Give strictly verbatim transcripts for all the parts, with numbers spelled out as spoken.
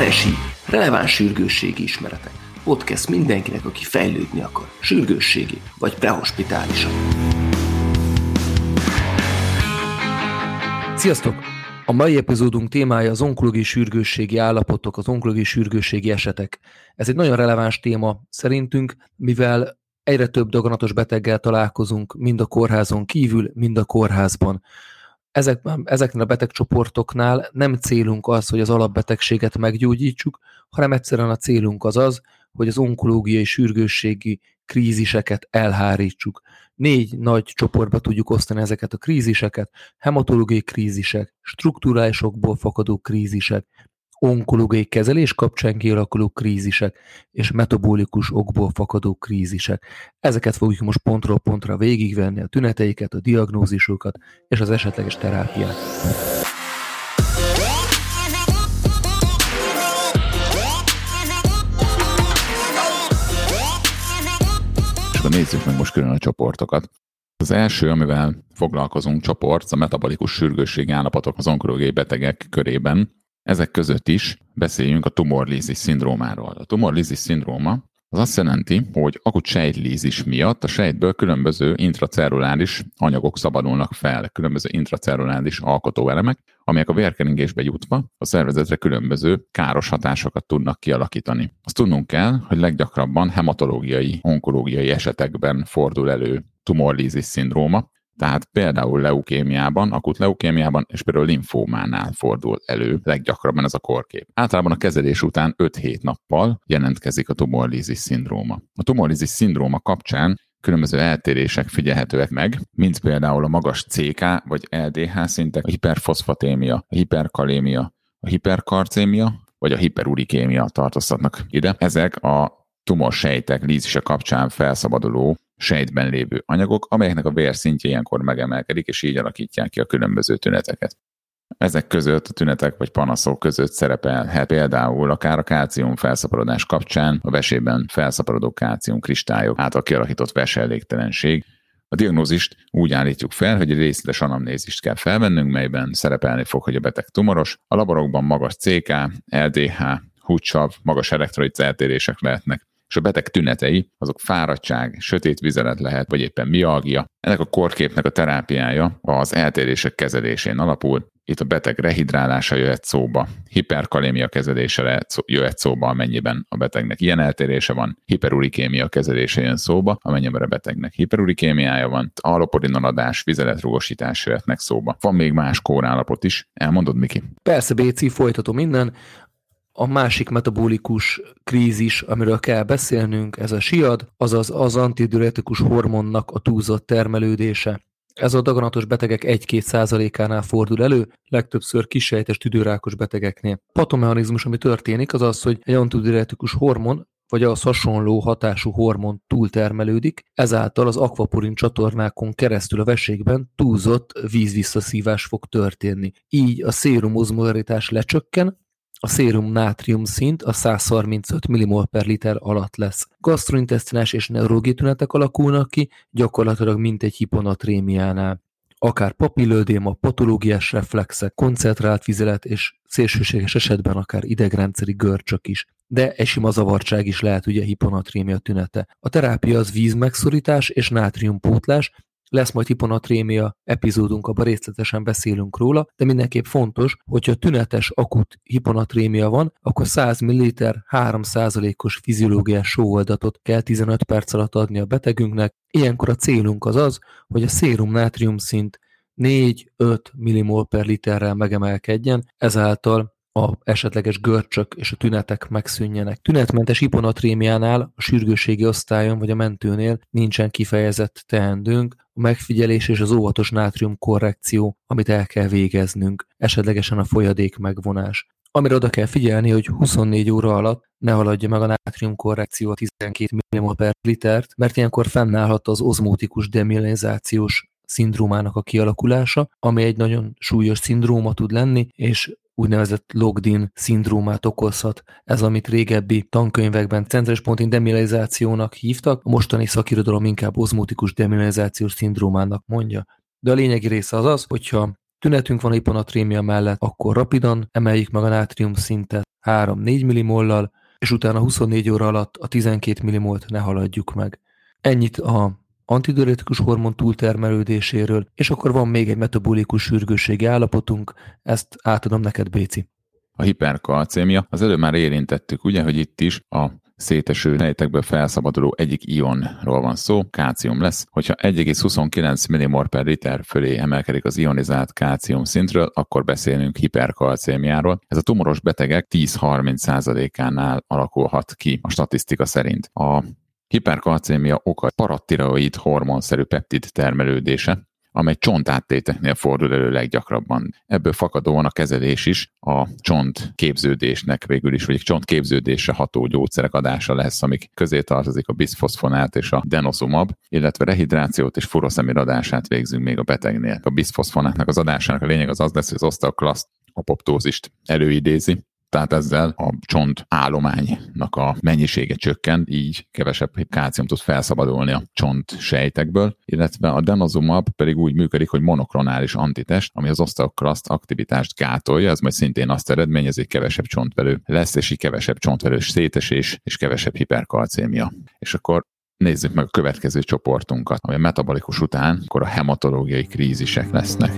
eresi, releváns sürgősségi ismeretek. Podcast mindenkinek, aki fejlődni akar, sürgősségi vagy prehospitálisan. Sziasztok! A mai epizódunk témája az onkológiai sürgősségi állapotok, az onkológiai sürgősségi esetek. Ez egy nagyon releváns téma szerintünk, mivel egyre több daganatos beteggel találkozunk, mind a kórházon kívül, mind a kórházban. Ezek, ezeknél a betegcsoportoknál nem célunk az, hogy az alapbetegséget meggyógyítsuk, hanem egyszerűen a célunk az az, hogy az onkológiai sürgősségi kríziseket elhárítsuk. Négy nagy csoportba tudjuk osztani ezeket a kríziseket: hematológiai krízisek, strukturális okból fakadó krízisek, onkológiai kezelés kapcsán kialakuló krízisek és metabolikus okból fakadó krízisek. Ezeket fogjuk most pontról pontra végigvenni, a tüneteiket, a diagnózisokat és az esetleges terápiát. És akkor nézzük meg most külön a csoportokat. Az első, amivel foglalkozunk csoport, a metabolikus sürgősségi állapotok az onkológiai betegek körében. Ezek között is beszéljünk a tumorlízis szindrómáról. A tumorlízis szindróma az azt jelenti, hogy akut sejtlízis miatt a sejtből különböző intracelluláris anyagok szabadulnak fel, különböző intracelluláris alkotóelemek, amelyek a vérkeringésbe jutva a szervezetre különböző káros hatásokat tudnak kialakítani. Azt tudnunk kell, hogy leggyakrabban hematológiai, onkológiai esetekben fordul elő tumorlízis szindróma, tehát például leukémiában, akut leukémiában és például limfómánál fordul elő leggyakrabban ez a korkép. Általában a kezelés után öt-hét nappal jelentkezik a tumorlízis szindróma. A tumorlízis szindróma kapcsán különböző eltérések figyelhetőek meg, mint például a magas cé ká vagy el dé há szintek, a hiperfoszfatémia, a hiperkalémia, a hiperkalcémia vagy a hiperurikémia tartozhatnak ide. Ezek a tumorsejtek lízise kapcsán felszabaduló sejtben lévő anyagok, amelyeknek a vérszintje ilyenkor megemelkedik, és így alakítják ki a különböző tüneteket. Ezek között a tünetek vagy panaszok között szerepelhet például akár a kálcium felszaporodás kapcsán a vesében felszaporodó kálcium kristályok által kialakított veselégtelenség. A diagnózist úgy állítjuk fel, hogy egy részletes anamnézist kell felvennünk, melyben szerepelni fog, hogy a beteg tumoros. A laborokban magas cé ká, el dé há, húgysav, magas elektrolit eltérések lehetnek, és a beteg tünetei, azok fáradtság, sötét vizelet lehet, vagy éppen mialgia. Ennek a korképnek a terápiája az eltérések kezelésén alapul. Itt a beteg rehidrálása jöhet szóba, hiperkalémia kezelése jöhet szóba, amennyiben a betegnek ilyen eltérése van, hiperurikémia kezelése jön szóba, amennyiben a betegnek hiperurikémiája van, alopodinoladás, vizeletrugosítás jöhetnek szóba. Van még más kórállapot is, elmondod, Miki? Persze, Béci, folytatom innen. A másik metabolikus krízis, amiről kell beszélnünk, ez a SIAD, azaz az antidiuretikus hormonnak a túlzott termelődése. Ez a daganatos betegek egy-két százalékánál fordul elő, legtöbbször kissejtes tüdőrákos betegeknél. Patomechanizmus, ami történik, az az, hogy egy antidiuretikus hormon, vagy az hasonló hatású hormon túltermelődik, ezáltal az aquaporin csatornákon keresztül a vesékben túlzott vízvisszaszívás fog történni. Így a szérum ozmolaritás lecsökken, a szérum nátrium szint a száz harmincöt millimol per liter alatt lesz. Gasztrointesztinális és neurológiai tünetek alakulnak ki, gyakorlatilag mint egy hiponatrémiánál. Akár papillödéma, patológiás reflexek, koncentrált vizelet és szélsőséges esetben akár idegrendszeri görcsök is. De egy sima zavartság is lehet ugye hiponatrémia tünete. A terápia az vízmegszorítás és nátriumpótlás. Lesz majd hiponatrémia epizódunk, abban részletesen beszélünk róla, de mindenképp fontos, hogyha tünetes akut hiponatrémia van, akkor száz milliliter három százalékos fiziológiai sóoldatot kell tizenöt perc alatt adni a betegünknek. Ilyenkor a célunk az az, hogy a szérum nátrium szint négy-öt millimol per literrel megemelkedjen, ezáltal a esetleges görcsök és a tünetek megszűnjenek. Tünetmentes hiponatrémiánál, a sürgősségi osztályon vagy a mentőnél nincsen kifejezett teendőnk, a megfigyelés és az óvatos nátrium korrekció, amit el kell végeznünk, esetlegesen a folyadék megvonás. Amire oda kell figyelni, hogy huszonnégy óra alatt ne haladja meg a nátrium korrekció a tizenkét millimol per litert, mert ilyenkor fennállhat az oszmótikus demielinizációs szindrómának a kialakulása, ami egy nagyon súlyos szindróma tud lenni, és úgynevezett Locked-in szindrómát okozhat. Ez, amit régebbi tankönyvekben centrális pontin demielinizációnak hívtak, a mostani szakirodalom inkább oszmótikus demielinizációs szindrómának mondja. De a lényegi része az az, hogyha tünetünk van a hiponatrémia mellett, akkor rapidan emeljük meg a nátrium szintet három-négy millimollal, és utána huszonnégy óra alatt a tizenkét millimolt ne haladjuk meg. Ennyit a antidiuretikus hormon túltermelődéséről, és akkor van még egy metabolikus sürgősségi állapotunk, ezt átadom neked, Béci. A hiperkalcémia, az előbb már érintettük, ugye, hogy itt is a széteső lejtekből felszabaduló egyik ionról van szó, kálcium lesz. Hogyha egy egész huszonkilenc mmol per liter fölé emelkedik az ionizált kálcium szintről, akkor beszélünk hiperkalcémiáról. Ez a tumoros betegek tíz-harminc százalékánál alakulhat ki a statisztika szerint. A hiperkalcémia oka paratiroid hormonszerű peptid termelődése, amely csontáttéteknél fordul elő leggyakrabban. Ebből fakadóan a kezelés is a csontképződésnek végül is, vagy csontképződésre ható gyógyszerek adása lesz, amik közé tartozik a biszfoszfonát és a denosumab, illetve rehidrációt és furoszemid adását végzünk még a betegnél. A biszfoszfonátnak az adásának a lényeg az az lesz, hogy az oszteoklaszt, apoptózist előidézi, tehát ezzel a csont állománynak a mennyisége csökken, így kevesebb kálcium tud felszabadulni a csont sejtekből, illetve a denosumab pedig úgy működik, hogy monoklonális antitest, ami az oszteoklaszt aktivitást gátolja, ez majd szintén azt eredményezi, hogy kevesebb csontvelő lesz, és így kevesebb csontvelős szétesés, és kevesebb hiperkalcémia. És akkor nézzük meg a következő csoportunkat, ami a metabolikus után, akkor a hematológiai krízisek lesznek.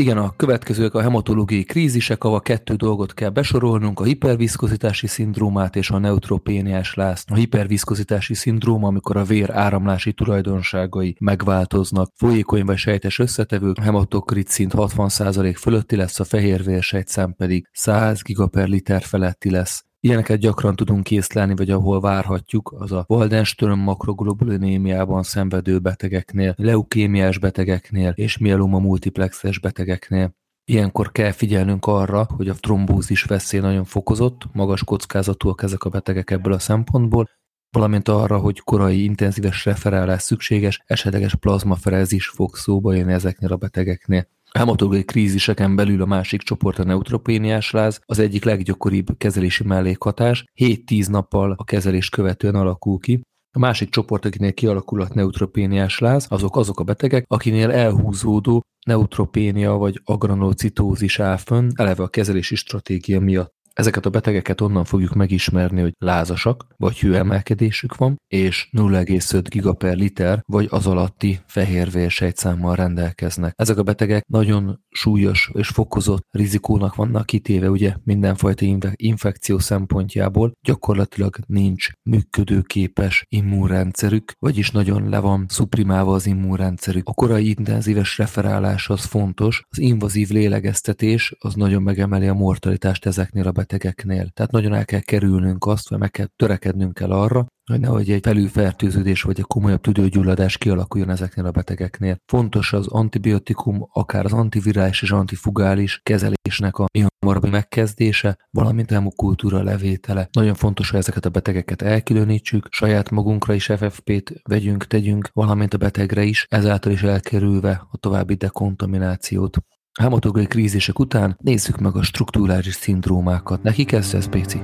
Igen, a következők a hematológiai krízisek, ahol kettő dolgot kell besorolnunk, a hiperviszkozitási szindrómát és a neutropéniás lázt. A hiperviszkozitási szindróma, amikor a vér áramlási tulajdonságai megváltoznak, folyékony vagy sejtes összetevők, a hematokrit szint hatvan százalék fölötti lesz, a fehérvérsejtszám pedig száz giga per liter feletti lesz. Ilyeneket gyakran tudunk készlelni, vagy ahol várhatjuk, az a Waldenström makroglobulinémiában szenvedő betegeknél, leukémiás betegeknél és mieloma multiplexes betegeknél. Ilyenkor kell figyelnünk arra, hogy a trombózis veszély nagyon fokozott, magas kockázatúak ezek a betegek ebből a szempontból, valamint arra, hogy korai intenzíves referálás szükséges, esetleges plazmaferezis fog szóba jönni ezeknél a betegeknél. A hematológiai kríziseken belül a másik csoport a neutropéniás láz, az egyik leggyakoribb kezelési mellékhatás, hét-tíz nappal a kezelés követően alakul ki. A másik csoport, akinél kialakulhat neutropéniás láz, azok azok a betegek, akinél elhúzódó neutropénia vagy agranulocitózis áll fönn, eleve a kezelési stratégia miatt. Ezeket a betegeket onnan fogjuk megismerni, hogy lázasak, vagy hőemelkedésük van, és nulla egész öt giga per liter, vagy az alatti fehérvérsejtszámmal rendelkeznek. Ezek a betegek nagyon súlyos és fokozott rizikónak vannak kitéve, ugye mindenfajta infekció szempontjából, gyakorlatilag nincs működőképes immunrendszerük, vagyis nagyon le van szuprimálva az immunrendszerük. A korai intenzíves referálás az fontos, az invazív lélegeztetés az nagyon megemeli a mortalitást ezeknél a betegeknél. betegeknél. Tehát nagyon el kell kerülnünk azt, vagy meg kell törekednünk kell arra, hogy nehogy egy felülfertőződés vagy egy komolyabb tüdőgyulladás kialakuljon ezeknél a betegeknél. Fontos az antibiotikum, akár az antivirális és antifugális kezelésnek a mi hamarabbi megkezdése, valamint hemokultúra levétele. Nagyon fontos, hogy ezeket a betegeket elkülönítsük, saját magunkra is ef ef pét vegyünk, tegyünk, valamint a betegre is, ezáltal is elkerülve a további dekontaminációt. A hematológiai krízisek után nézzük meg a strukturális szindrómákat. Neki kezdsz ez, Béci?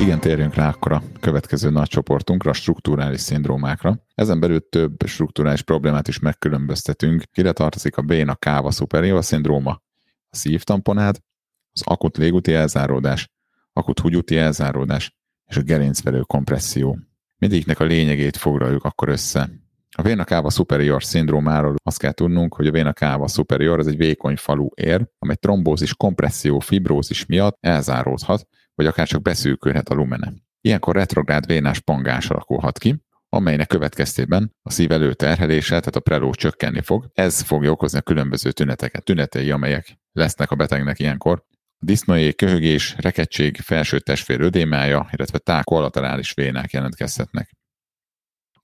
Igen, térjünk rá akkor a következő nagy csoportunkra, a strukturális szindrómákra. Ezen belül több strukturális problémát is megkülönböztetünk. Ide tartozik a Vena Cava Superior szindróma, a szívtamponád, az akut légúti elzáródás, akut húgyúti elzáródás és a gerincvelő kompresszió. Mindegyiknek a lényegét foglaljuk akkor össze. A Vena Cava Superior szindrómáról azt kell tudnunk, hogy a Vena Cava Superior az egy vékony falu ér, amely trombózis, kompresszió, fibrózis miatt elzáródhat, vagy akár csak beszűkülhet a lumene. Ilyenkor retrográd vénás pangás alakulhat ki, amelynek következtében a szív előterhelése, tehát a preló csökkenni fog. Ez fogja okozni a különböző tüneteket, tünetei, amelyek lesznek a betegnek ilyenkor. A disznói köhögés, rekedtség, felső testfél ödémája, illetve tájkollaterális vénák jelentkezhetnek.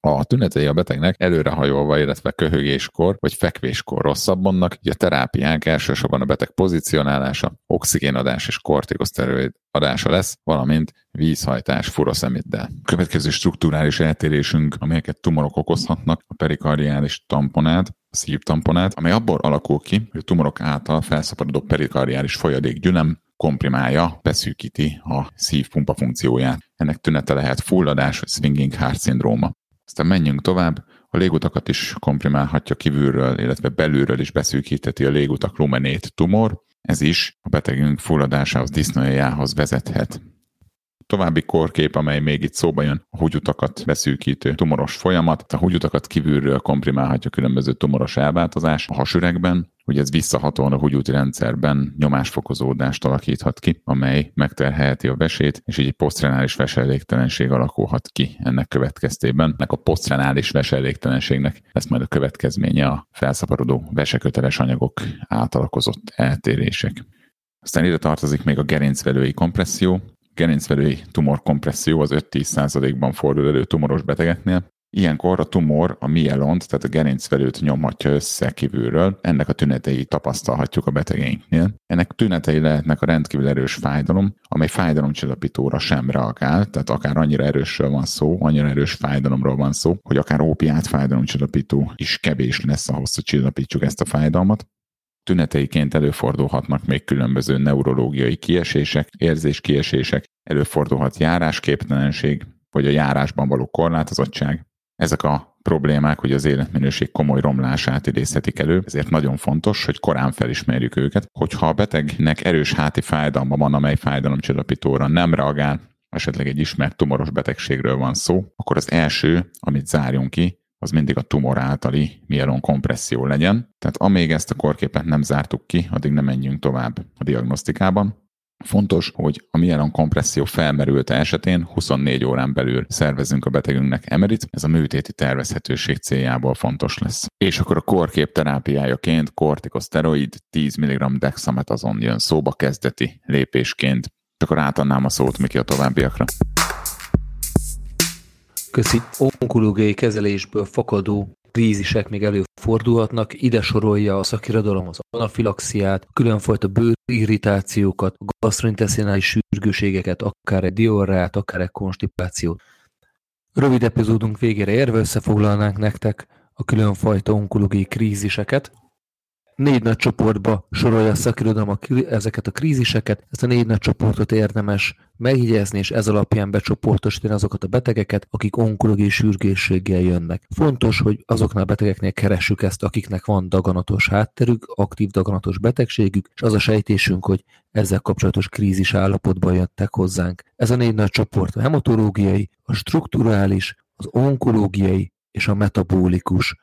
A tünetei a betegnek előrehajolva, illetve köhögéskor vagy fekvéskor rosszabbodnak, így a terápiánk elsősorban a beteg pozicionálása, oxigénadás és kortikoszteroid adása lesz, valamint vízhajtás furoszemiddel. Következő strukturális eltérésünk, amelyeket tumorok okozhatnak, a perikardiális tamponád, a szívtamponád, amely abból alakul ki, hogy a tumorok által felszaporodó perikardiális folyadékgyülem komprimálja, beszűkíti a szívpumpa funkcióját. Ennek tünete lehet fulladás vagy swinging heart szindróma. Aztán menjünk tovább, a légutakat is komprimálhatja kívülről, illetve belülről is beszűkíteti a légutak lumenét tumor, ez is a betegünk fulladásához, disznójához vezethet. További korkép, amely még itt szóba jön, a húgyutakat beszűkítő tumoros folyamat. A húgyutakat kívülről komprimálhatja különböző tumoros elváltozás a hasüregben, hogy ez visszahatóan a húgyúti rendszerben nyomásfokozódást alakíthat ki, amely megterhelheti a vesét, és így egy posztrenális veselégtelenség alakulhat ki ennek következtében. Ennek a posztrenális veselégtelenségnek lesz majd a következménye a felszaporodó veseköteles anyagok átalakozott eltérések. Aztán ide tartozik még a gerincvelői kompresszió. Gerincvelői tumorkompresszió az öt-tíz százalékban fordul elő tumoros betegeknél. Ilyenkor a tumor a mielont, tehát a gerincvelőt nyomhatja össze kívülről. Ennek a tünetei tapasztalhatjuk a betegeinknél. Ennek tünetei lehetnek a rendkívül erős fájdalom, amely fájdalomcsillapítóra sem reagál, tehát akár annyira erősről van szó, annyira erős fájdalomról van szó, hogy akár ópiát fájdalomcsillapító is kevés lesz ahhoz, hogy csillapítsuk ezt a fájdalmat. Tüneteiként előfordulhatnak még különböző neurológiai kiesések, érzéskiesések, előfordulhat járásképtelenség, vagy a járásban való korlátozottság. Ezek a problémák, hogy az életminőség komoly romlását idézhetik elő, ezért nagyon fontos, hogy korán felismerjük őket. Hogyha a betegnek erős háti fájdalma van, amely fájdalomcsillapítóra nem reagál, esetleg egy ismert tumoros betegségről van szó, akkor az első, amit zárjunk ki, az mindig a tumor általi mielon kompresszió legyen. Tehát amíg ezt a korképet nem zártuk ki, addig nem menjünk tovább a diagnosztikában. Fontos, hogy a mielon kompresszió felmerülte esetén huszonnégy órán belül szervezünk a betegünknek emerit, ez a műtéti tervezhetőség céljából fontos lesz. És akkor a korkép terápiájaként kortikoszteroid tíz milligramm dexametazon jön szóba kezdeti lépésként. Akkor átadnám a szót Miki a továbbiakra. Köszi. Onkológiai kezelésből fakadó krízisek még előfordulhatnak, ide sorolja a szakirodalom az anafilaxiát, különfajta bőrirritációkat, gasztrointeszinális sürgőségeket, akár egy diorreát, akár egy konstipációt. Rövid epizódunk végére érve összefoglalnánk nektek a különfajta onkológiai kríziseket. Négy nagy csoportba sorolja a szakirodalom a, ezeket a kríziseket, ezt a négy nagy csoportot érdemes megjegyezni, és ez alapján becsoportosítani azokat a betegeket, akik onkológiai sürgősséggel jönnek. Fontos, hogy azoknál a betegeknél keressük ezt, akiknek van daganatos hátterük, aktív daganatos betegségük, és az a sejtésünk, hogy ezzel kapcsolatos krízis állapotban jöttek hozzánk. Ez a négy nagy csoport a hematológiai, a strukturális, az onkológiai és a metabolikus.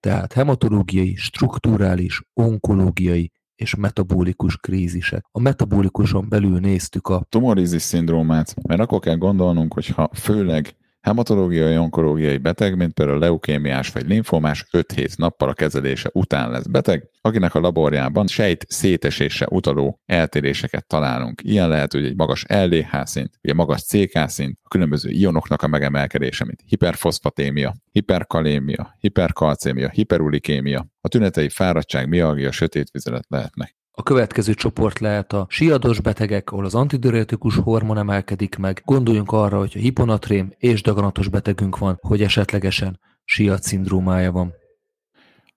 Tehát hematológiai, strukturális, onkológiai és metabolikus krízisek. A metabolikuson belül néztük a tumorlízis szindrómát, mert akkor kell gondolnunk, hogyha főleg hematológiai, onkológiai beteg, mint például leukémiás vagy limfomás, öt-hét nappal a kezelése után lesz beteg, akinek a laborjában sejt szétesésre utaló eltéréseket találunk. Ilyen lehet, ugye egy magas el dé há szint, ugye magas cé ká szint, a különböző ionoknak a megemelkedése, mint hiperfoszfatémia, hiperkalémia, hiperkalcémia, hiperurikémia, a tünetei fáradtság, mialgia, sötétvizelet lehetnek. A következő csoport lehet a siados betegek, ahol az antidiuretikus hormon emelkedik meg. Gondoljunk arra, hogy a hiponatrém és daganatos betegünk van, hogy esetlegesen SIAD szindrómája van.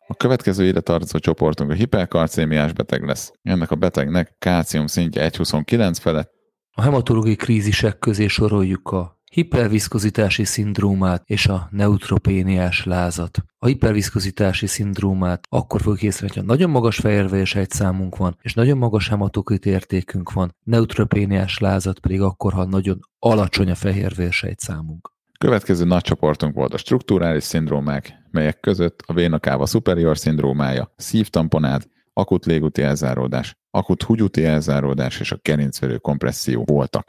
A következő ide tartozó csoportunk a hiperkalcémiás beteg lesz. Ennek a betegnek kálcium szintje egy egész huszonkilenc felett. A hematológiai krízisek közé soroljuk a hiperviszkozitási szindrómát és a neutropéniás lázat. A hiperviszkozitási szindrómát akkor fogjuk észrevenni, ha nagyon magas fehérvérsejt számunk van, és nagyon magas hematokrit értékünk van, neutropéniás lázat pedig akkor, ha nagyon alacsony a fehérvérsejt számunk. Következő nagy csoportunk volt a strukturális szindrómák, melyek között a Vena Cava Superior szindrómája, szívtamponád, akut légúti elzáródás, akut húgyúti elzáródás és a gerincvelő kompresszió voltak.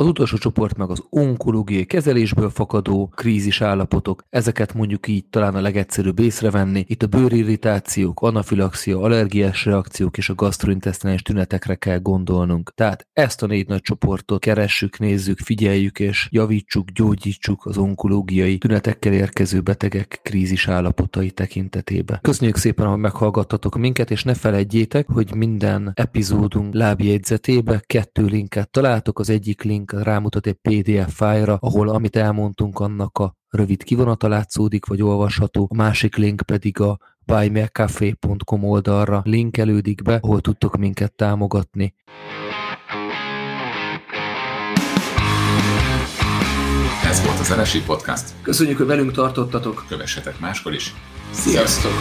Az utolsó csoport meg az onkológiai kezelésből fakadó krízis állapotok, ezeket mondjuk így talán a legegyszerűbb észrevenni. Itt a bőrirritációk, anafilaxia, allergiás reakciók és a gasztrointesztinális tünetekre kell gondolnunk. Tehát ezt a négy nagy csoportot keressük, nézzük, figyeljük és javítsuk, gyógyítsuk az onkológiai tünetekkel érkező betegek krízis állapotai tekintetében. Köszönjük szépen, hogy meghallgattatok minket, és ne felejtjétek, hogy minden epizódunk lábjegyzetébe kettő linket találtok, az egyik link rámutat egy pé dé ef fájlra, ahol amit elmondtunk, annak a rövid kivonata látszódik, vagy olvasható. A másik link pedig a buy me a coffee dot com oldalra linkelődik be, ahol tudtok minket támogatni. Ez volt az el es i Podcast. Köszönjük, hogy velünk tartottatok. Kövessetek máskor is. Sziasztok!